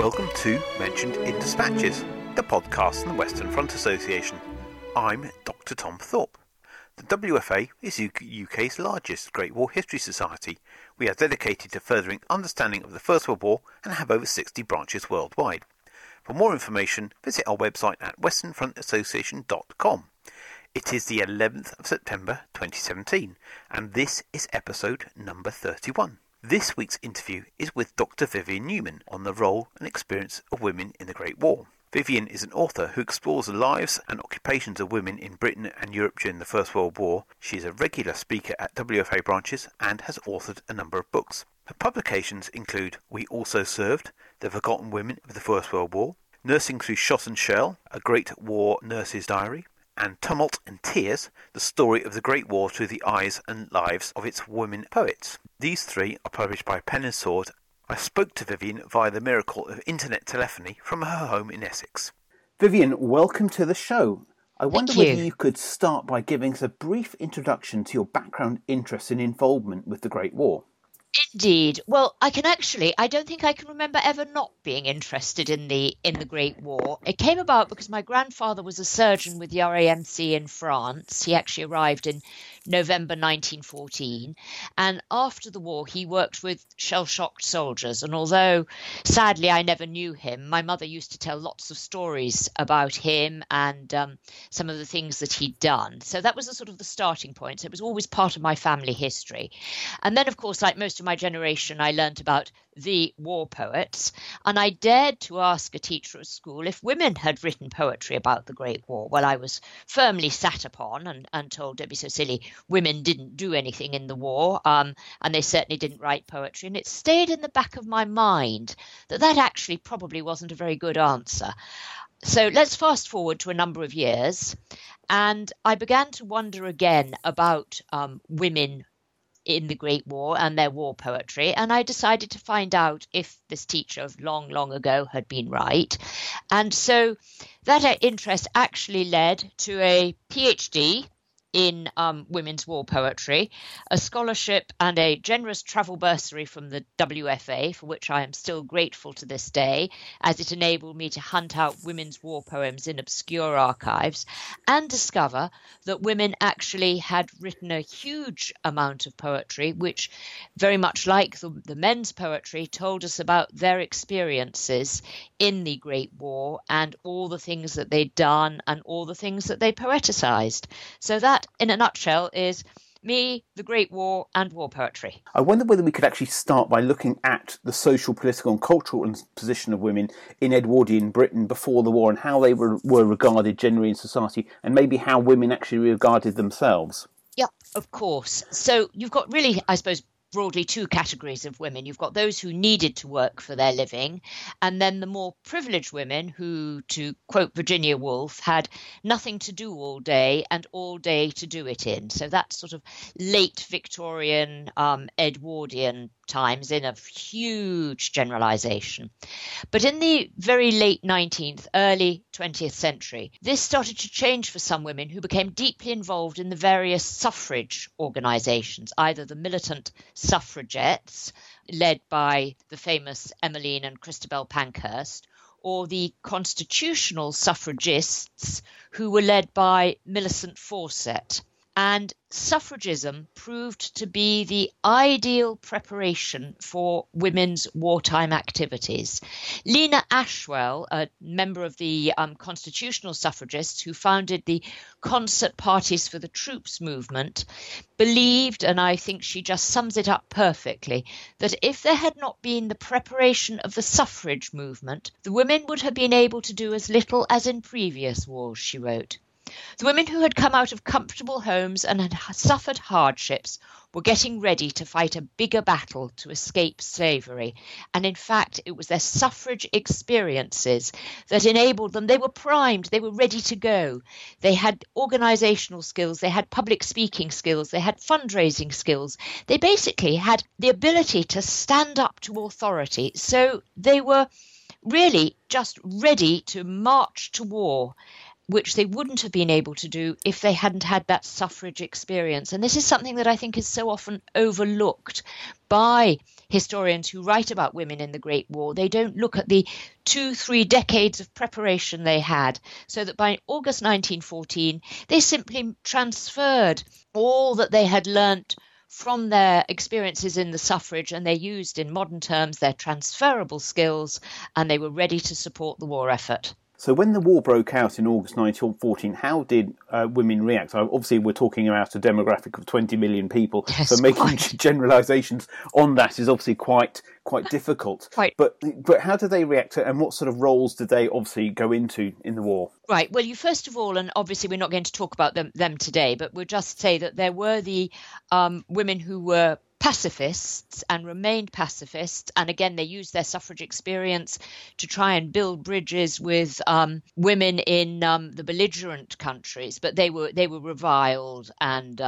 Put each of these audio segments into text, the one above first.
Welcome to Mentioned in Dispatches, the podcast from the Western Front Association. I'm Dr. Tom Thorpe. The WFA is UK's largest Great War History Society. We are dedicated to furthering understanding of the First World War and have over 60 branches worldwide. For more information, visit our website at westernfrontassociation.com. It is the 11th of September 2017, and this is episode number 31. This week's interview is with Dr. Vivian Newman on the role and experience of women in the Great War. Vivian is an author who explores the lives and occupations of women in Britain and Europe during the First World War. She is a regular speaker at WFA branches and has authored a number of books. Her publications include We Also Served, The Forgotten Women of the First World War, Nursing Through Shot and Shell, A Great War Nurse's Diary, and Tumult and Tears, the story of the Great War through the eyes and lives of its women poets. These three are published by Pen and Sword. I spoke to Vivian via the miracle of internet telephony from her home in Essex. Vivian, welcome to the show. I wonder whether you could start by giving us a brief introduction to your background, interest and involvement with the Great War. Indeed. Well, I don't think I can remember ever not being interested in the Great War. It came about because my grandfather was a surgeon with the RAMC in France. He actually arrived in November 1914. And after the war, he worked with shell-shocked soldiers. And although, sadly, I never knew him, my mother used to tell lots of stories about him and some of the things that he'd done. So that was the starting point. So it was always part of my family history. And then, of course, like most of my generation, I learnt about the war poets, and I dared to ask a teacher at school if women had written poetry about the Great War. Well, I was firmly sat upon and told, don't be so silly, women didn't do anything in the war, and they certainly didn't write poetry. And it stayed in the back of my mind that actually probably wasn't a very good answer. So let's fast forward to a number of years, and I began to wonder again about women in the Great War and their war poetry, and I decided to find out if this teacher of long ago had been right. And so that interest actually led to a PhD in women's war poetry, a scholarship and a generous travel bursary from the WFA, for which I am still grateful to this day, as it enabled me to hunt out women's war poems in obscure archives and discover that women actually had written a huge amount of poetry, which very much like the men's poetry told us about their experiences in the Great War and all the things that they'd done and all the things that they poeticized. So that, in a nutshell, is me, the Great War, and war poetry. I wonder whether we could actually start by looking at the social, political and cultural position of women in Edwardian Britain before the war and how they were regarded generally in society and maybe how women actually regarded themselves. Yeah, of course. So you've got really, I suppose, broadly two categories of women. You've got those who needed to work for their living, and then the more privileged women who, to quote Virginia Woolf, had nothing to do all day and all day to do it in. So that's late Victorian, Edwardian times in a huge generalisation. But in the very late 19th, early 20th century, this started to change for some women who became deeply involved in the various suffrage organisations, either the militant suffragettes, led by the famous Emmeline and Christabel Pankhurst, or the constitutional suffragists, who were led by Millicent Fawcett. And suffragism proved to be the ideal preparation for women's wartime activities. Lena Ashwell, a member of the constitutional suffragists who founded the Concert Parties for the Troops movement, believed, and I think she just sums it up perfectly, that if there had not been the preparation of the suffrage movement, the women would have been able to do as little as in previous wars, she wrote. The women who had come out of comfortable homes and had suffered hardships were getting ready to fight a bigger battle to escape slavery. And in fact, it was their suffrage experiences that enabled them. They were primed. They were ready to go. They had organisational skills. They had public speaking skills. They had fundraising skills. They basically had the ability to stand up to authority. So they were really just ready to march to war, which they wouldn't have been able to do if they hadn't had that suffrage experience. And this is something that I think is so often overlooked by historians who write about women in the Great War, they don't look at the 2-3 decades of preparation they had, so that by August 1914, they simply transferred all that they had learnt from their experiences in the suffrage, and they used, in modern terms, their transferable skills, and they were ready to support the war effort. So when the war broke out in August 1914, how did women react? So obviously, we're talking about a demographic of 20 million people, yes, so making generalisations on that is obviously quite difficult. Right. But how did they react to it, and what sort of roles did they obviously go into in the war? Right. Well, you first of all, and obviously we're not going to talk about them today, but we'll just say that there were the women who were pacifists and remained pacifists, and again they used their suffrage experience to try and build bridges with women in the belligerent countries, but they were reviled and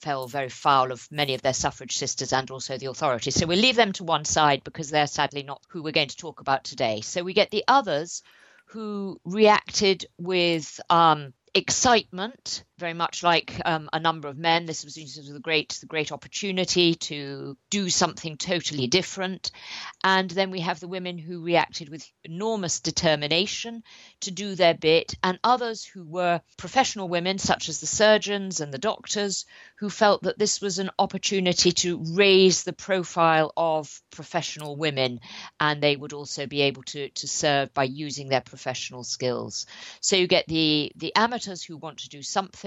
fell very foul of many of their suffrage sisters and also the authorities. So we'll leave them to one side because they're sadly not who we're going to talk about today. So we get the others who reacted with excitement, very much like a number of men. This was the great opportunity to do something totally different. And then we have the women who reacted with enormous determination to do their bit, and others who were professional women, such as the surgeons and the doctors, who felt that this was an opportunity to raise the profile of professional women, and they would also be able to serve by using their professional skills. So you get the amateurs who want to do something,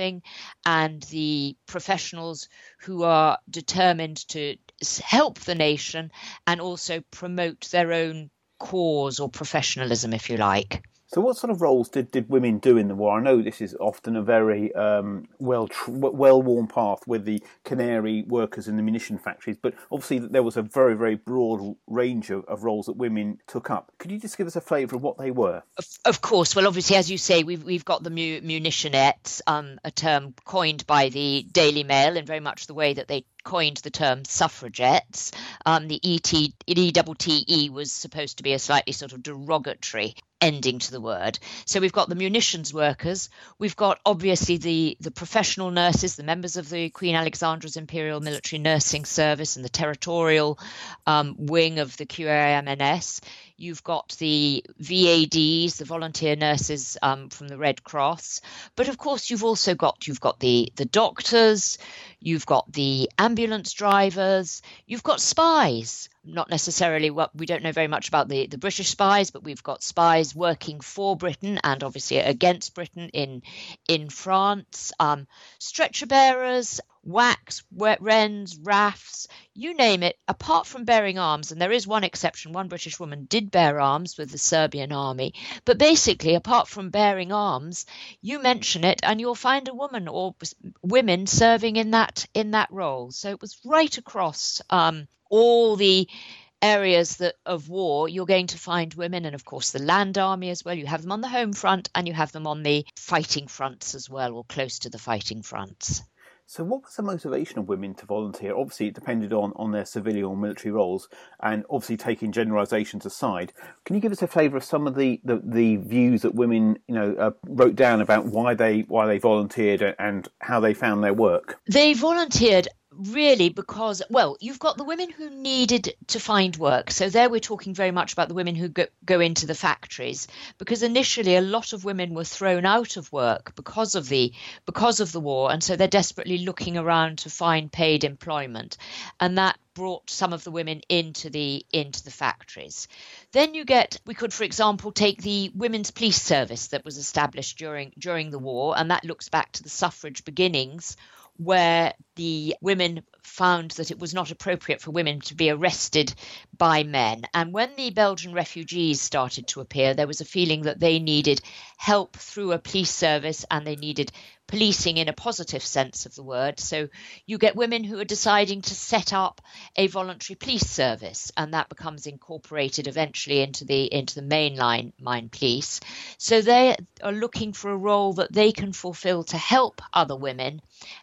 and the professionals who are determined to help the nation and also promote their own cause or professionalism, if you like. So what sort of roles did women do in the war? I know this is often a very well-worn path with the canary workers in the munition factories, but obviously there was a very, very broad range of roles that women took up. Could you just give us a flavour of what they were? Of course. Well, obviously, as you say, we've got the munitionettes, a term coined by the Daily Mail in very much the way that they coined the term suffragettes. The E-double-T-E was supposed to be a slightly sort of derogatory ending to the word. So we've got the munitions workers, we've got obviously the professional nurses, the members of the Queen Alexandra's Imperial Military Nursing Service and the territorial wing of the QAMNS. You've got the VADs, the volunteer nurses from the Red Cross. But of course, you've also got the doctors, you've got the ambulance drivers, you've got spies. Not necessarily what we don't know very much about the British spies, but we've got spies working for Britain and obviously against Britain in France, stretcher bearers, WACs, Wrens, RAFs, you name it, apart from bearing arms. And there is one exception. One British woman did bear arms with the Serbian army. But basically, apart from bearing arms, you mention it and you'll find a woman or women serving in that role. So it was right across all the areas of war, you're going to find women, and of course the land army as well. You have them on the home front and you have them on the fighting fronts as well, or close to the fighting fronts. So what was the motivation of women to volunteer? Obviously, it depended on their civilian or military roles, and obviously taking generalisations aside. Can you give us a flavour of some of the views that women wrote down about why they volunteered and how they found their work? They volunteered really because, well, you've got the women who needed to find work. So there we're talking very much about the women who go into the factories, because initially a lot of women were thrown out of work because of the war. And so they're desperately looking around to find paid employment. And that brought some of the women into the factories. Then you get, we could, for example, take the Women's Police Service that was established during the war. And that looks back to the suffrage beginnings, where the women found that it was not appropriate for women to be arrested by men. And when the Belgian refugees started to appear, there was a feeling that they needed help through a police service, and they needed policing in a positive sense of the word. So you get women who are deciding to set up a voluntary police service, and that becomes incorporated eventually into the mainline police. So they are looking for a role that they can fulfill to help other women,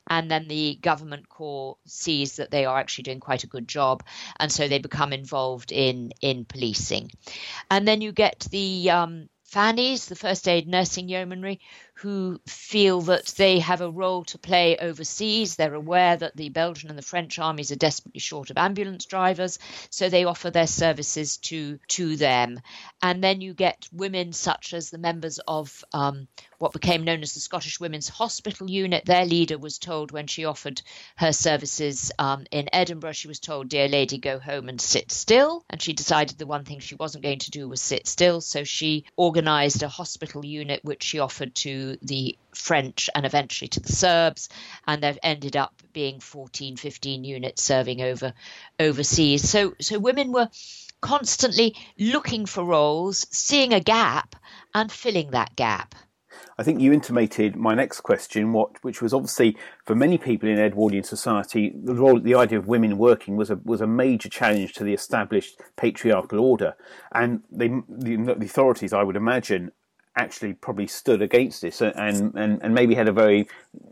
and then the government corps sees that they are actually doing quite a good job, and so they become involved in policing. And then you get the Fannies, the first aid nursing yeomanry, who feel that they have a role to play overseas. They're aware that the Belgian and the French armies are desperately short of ambulance drivers, so they offer their services to them. And then you get women such as the members of what became known as the Scottish Women's Hospital Unit. Their leader was told when she offered her services in Edinburgh, she was told, "Dear lady, go home and sit still." And she decided the one thing she wasn't going to do was sit still. So she organised a hospital unit which she offered to the French and eventually to the Serbs. And they've ended up being 14, 15 units serving overseas. So women were constantly looking for roles, seeing a gap and filling that gap. I think you intimated my next question, which was obviously for many people in Edwardian society, the idea of women working was a major challenge to the established patriarchal order, and the authorities, I would imagine, actually probably stood against this and maybe had a very,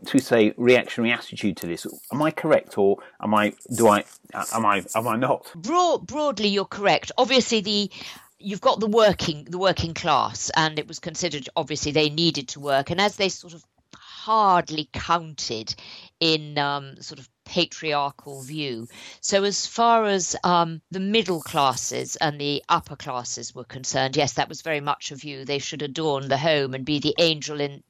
to say, reactionary attitude to this. Am I correct, or am I not? Broadly, you're correct. Obviously, you've got the working class, and it was considered obviously they needed to work, and as they sort of hardly counted in sort of patriarchal view. So as far as the middle classes and the upper classes were concerned, yes, that was very much a view. They should adorn the home and be the angel in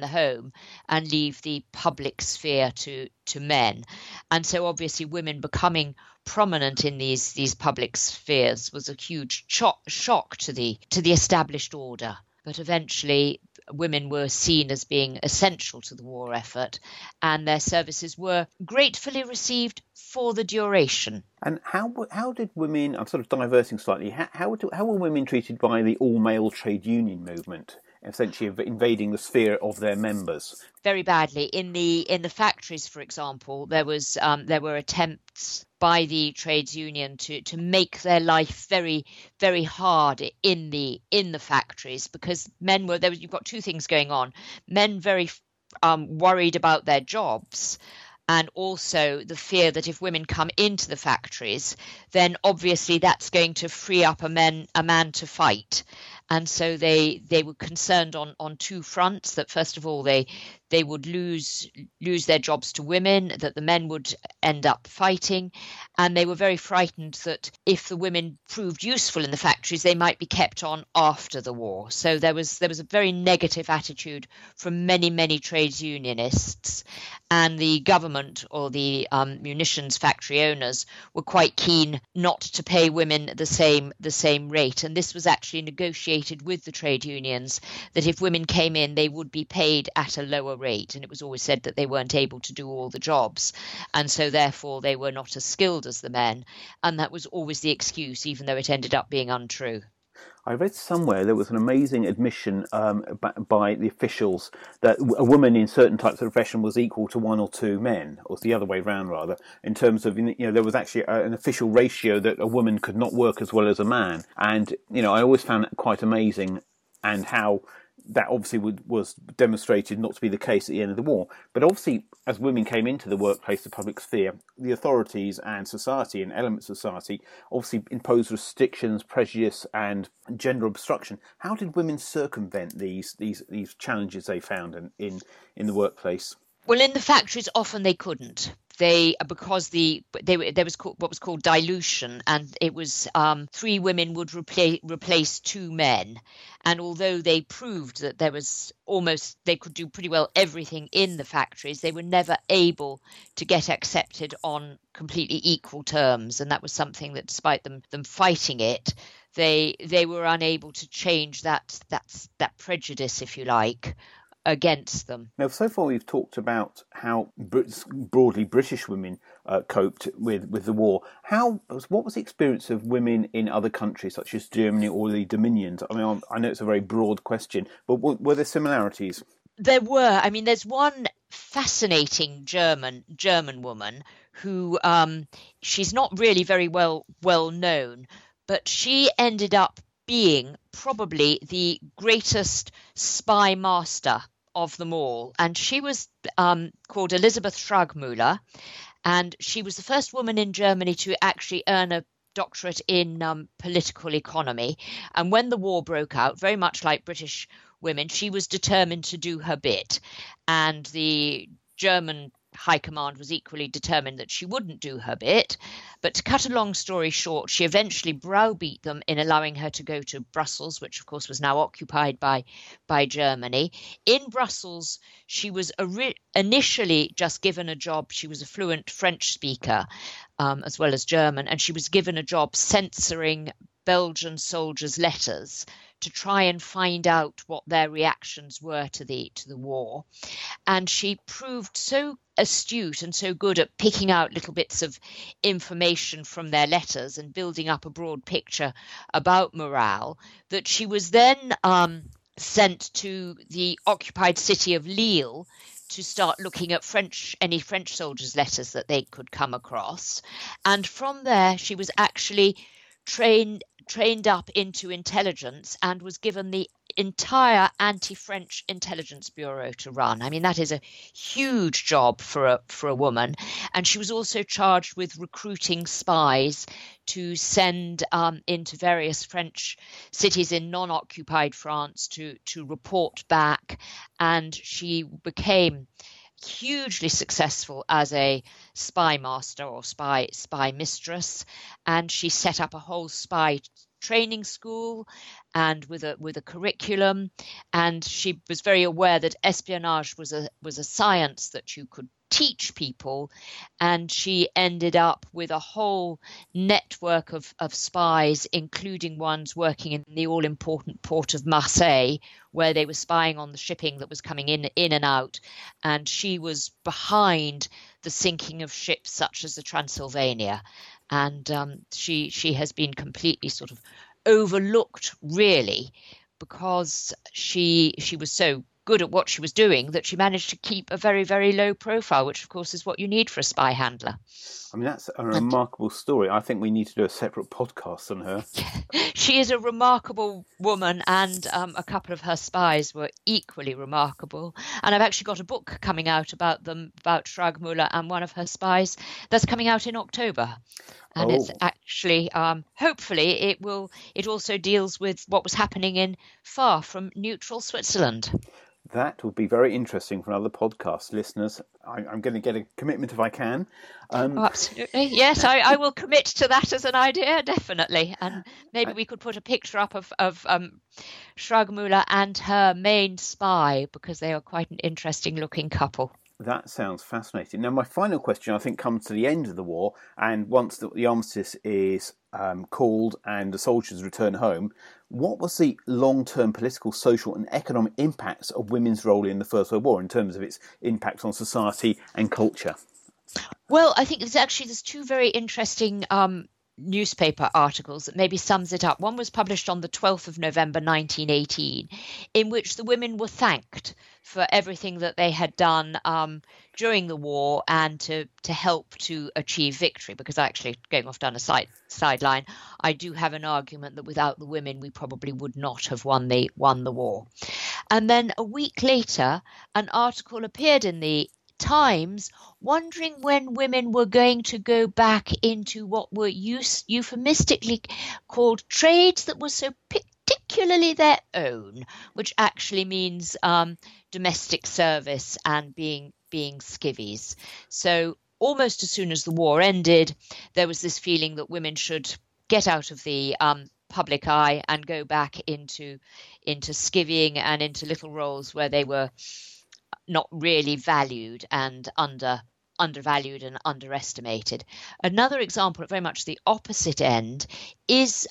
the home and leave the public sphere to men. And so obviously women becoming prominent in these public spheres was a huge shock to the established order. But eventually women were seen as being essential to the war effort, and their services were gratefully received for the duration. And how did women, I'm sort of diverting slightly, how were women treated by the all-male trade union movement, essentially invading the sphere of their members? Very badly. In the factories, for example, there were attempts by the trades union to make their life very, very hard in the factories, because men were there. You've got two things going on: men very worried about their jobs, and also the fear that if women come into the factories, then obviously that's going to free up a man to fight. And so they were concerned on two fronts, that first of all they would lose their jobs to women, that the men would end up fighting, and they were very frightened that if the women proved useful in the factories, they might be kept on after the war. So there was a very negative attitude from many trades unionists, and the government or the munitions factory owners were quite keen not to pay women the same rate, and this was actually negotiated with the trade unions, that if women came in, they would be paid at a lower rate. And it was always said that they weren't able to do all the jobs, and so therefore they were not as skilled as the men. And that was always the excuse, even though it ended up being untrue. I read somewhere there was an amazing admission by the officials that a woman in certain types of profession was equal to one or two men, or the other way round rather, in terms of, you know, there was actually an official ratio that a woman could not work as well as a man. And, you know, I always found that quite amazing, and how that obviously was demonstrated not to be the case at the end of the war. But obviously, as women came into the workplace, the public sphere, the authorities and society and elements of society obviously imposed restrictions, prejudice and gender obstruction. How did women circumvent these challenges they found in the workplace? Well, in the factories, often they couldn't. There was what was called dilution, and it was three women would replace two men. And although they proved that there was almost, they could do pretty well everything in the factories, they were never able to get accepted on completely equal terms. And that was something that, despite them fighting it, they were unable to change that prejudice, if you like, against them. Now, so far we've talked about how broadly British women coped with the war. What was the experience of women in other countries such as Germany or the Dominions? I mean, I know it's a very broad question, but were there similarities? There were. I mean, there's one fascinating German woman who she's not really very well known, but she ended up being probably the greatest spy master of them all. And she was called Elizabeth Schragmüller, and she was the first woman in Germany to actually earn a doctorate in political economy. And when the war broke out, very much like British women. She was determined to do her bit, and the German High Command was equally determined that she wouldn't do her bit. But to cut a long story short, she eventually browbeat them in allowing her to go to Brussels, which of course was now occupied by Germany. In Brussels, she was initially just given a job. She was a fluent French speaker, as well as German, and she was given a job censoring Belgian soldiers' letters to try and find out what their reactions were to the war. And she proved so astute and so good at picking out little bits of information from their letters and building up a broad picture about morale that she was then sent to the occupied city of Lille to start looking at any French soldiers' letters that they could come across. And from there, she was actually trained up into intelligence and was given the entire anti-French intelligence bureau to run. I mean, that is a huge job for a woman. And she was also charged with recruiting spies to send into various French cities in non-occupied France to report back. And she became hugely successful as a spy master or spy mistress, and she set up a whole spy training school and with a curriculum. And she was very aware that espionage was a science that you could teach people, and she ended up with a whole network of spies, including ones working in the all-important port of Marseille, where they were spying on the shipping that was coming in and out. And she was behind the sinking of ships such as the Transylvania, and she has been completely sort of overlooked, really, because she was so good at what she was doing that she managed to keep a very, very low profile, which of course is what you need for a spy handler. I mean, that's a remarkable story. I think we need to do a separate podcast on her. She is a remarkable woman, and a couple of her spies were equally remarkable. And I've actually got a book coming out about them, about Schragmüller and one of her spies, that's coming out in October. And It's actually, hopefully it also deals with what was happening in far from neutral Switzerland. That will be very interesting for another podcast, listeners. I'm going to get a commitment if I can. Absolutely. Yes, I will commit to that as an idea, definitely. And maybe we could put a picture up of Schragmüller and her main spy, because they are quite an interesting looking couple. That sounds fascinating. Now, my final question, I think, comes to the end of the war. And once the armistice is called and the soldiers return home, what was the long-term political, social and economic impacts of women's role in the First World War in terms of its impacts on society and culture? Well, I think there's two very interesting newspaper articles that maybe sums it up. One was published on the 12th of November 1918, in which the women were thanked for everything that they had done during the war and to help to achieve victory. Because actually, going off down a sideline, I do have an argument that without the women, we probably would not have won the war. And then a week later, an article appeared in the Times wondering when women were going to go back into what were euphemistically called trades that were so particularly their own, which actually means domestic service and being skivvies. So almost as soon as the war ended, there was this feeling that women should get out of the public eye and go back into skivvying and into little roles where they were not really valued and undervalued and underestimated. Another example at very much the opposite end is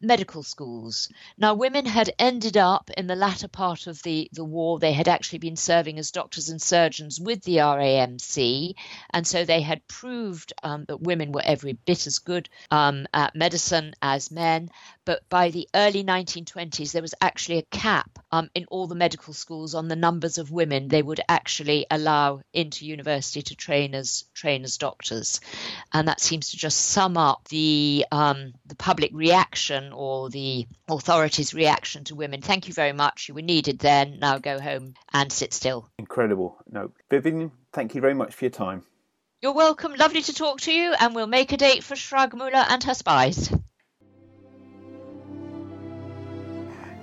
medical schools. Now, women had ended up in the latter part of the war. They had actually been serving as doctors and surgeons with the RAMC. And so they had proved that women were every bit as good at medicine as men. But by the early 1920s, there was actually a cap in all the medical schools on the numbers of women they would actually allow into university to train as doctors. And that seems to just sum up the public reaction or the authorities' reaction to women. Thank you very much. You were needed then. Now go home and sit still. Incredible. No, Vivian, thank you very much for your time. You're welcome. Lovely to talk to you. And we'll make a date for Schragmüller and her spies.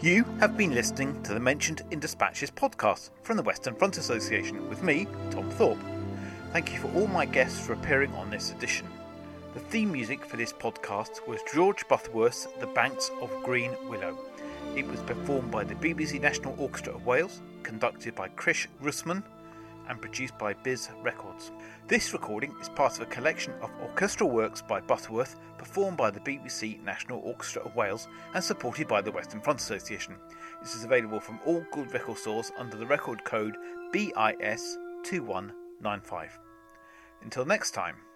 You have been listening to the Mentioned in Dispatches podcast from the Western Front Association with me, Tom Thorpe. Thank you for all my guests for appearing on this edition. The theme music for this podcast was George Butterworth's The Banks of Green Willow. It was performed by the BBC National Orchestra of Wales, conducted by Kriss Russman, and produced by BIS Records. This recording is part of a collection of orchestral works by Butterworth, performed by the BBC National Orchestra of Wales and supported by the Western Front Association. This is available from all good record stores under the record code BIS 2195. Until next time.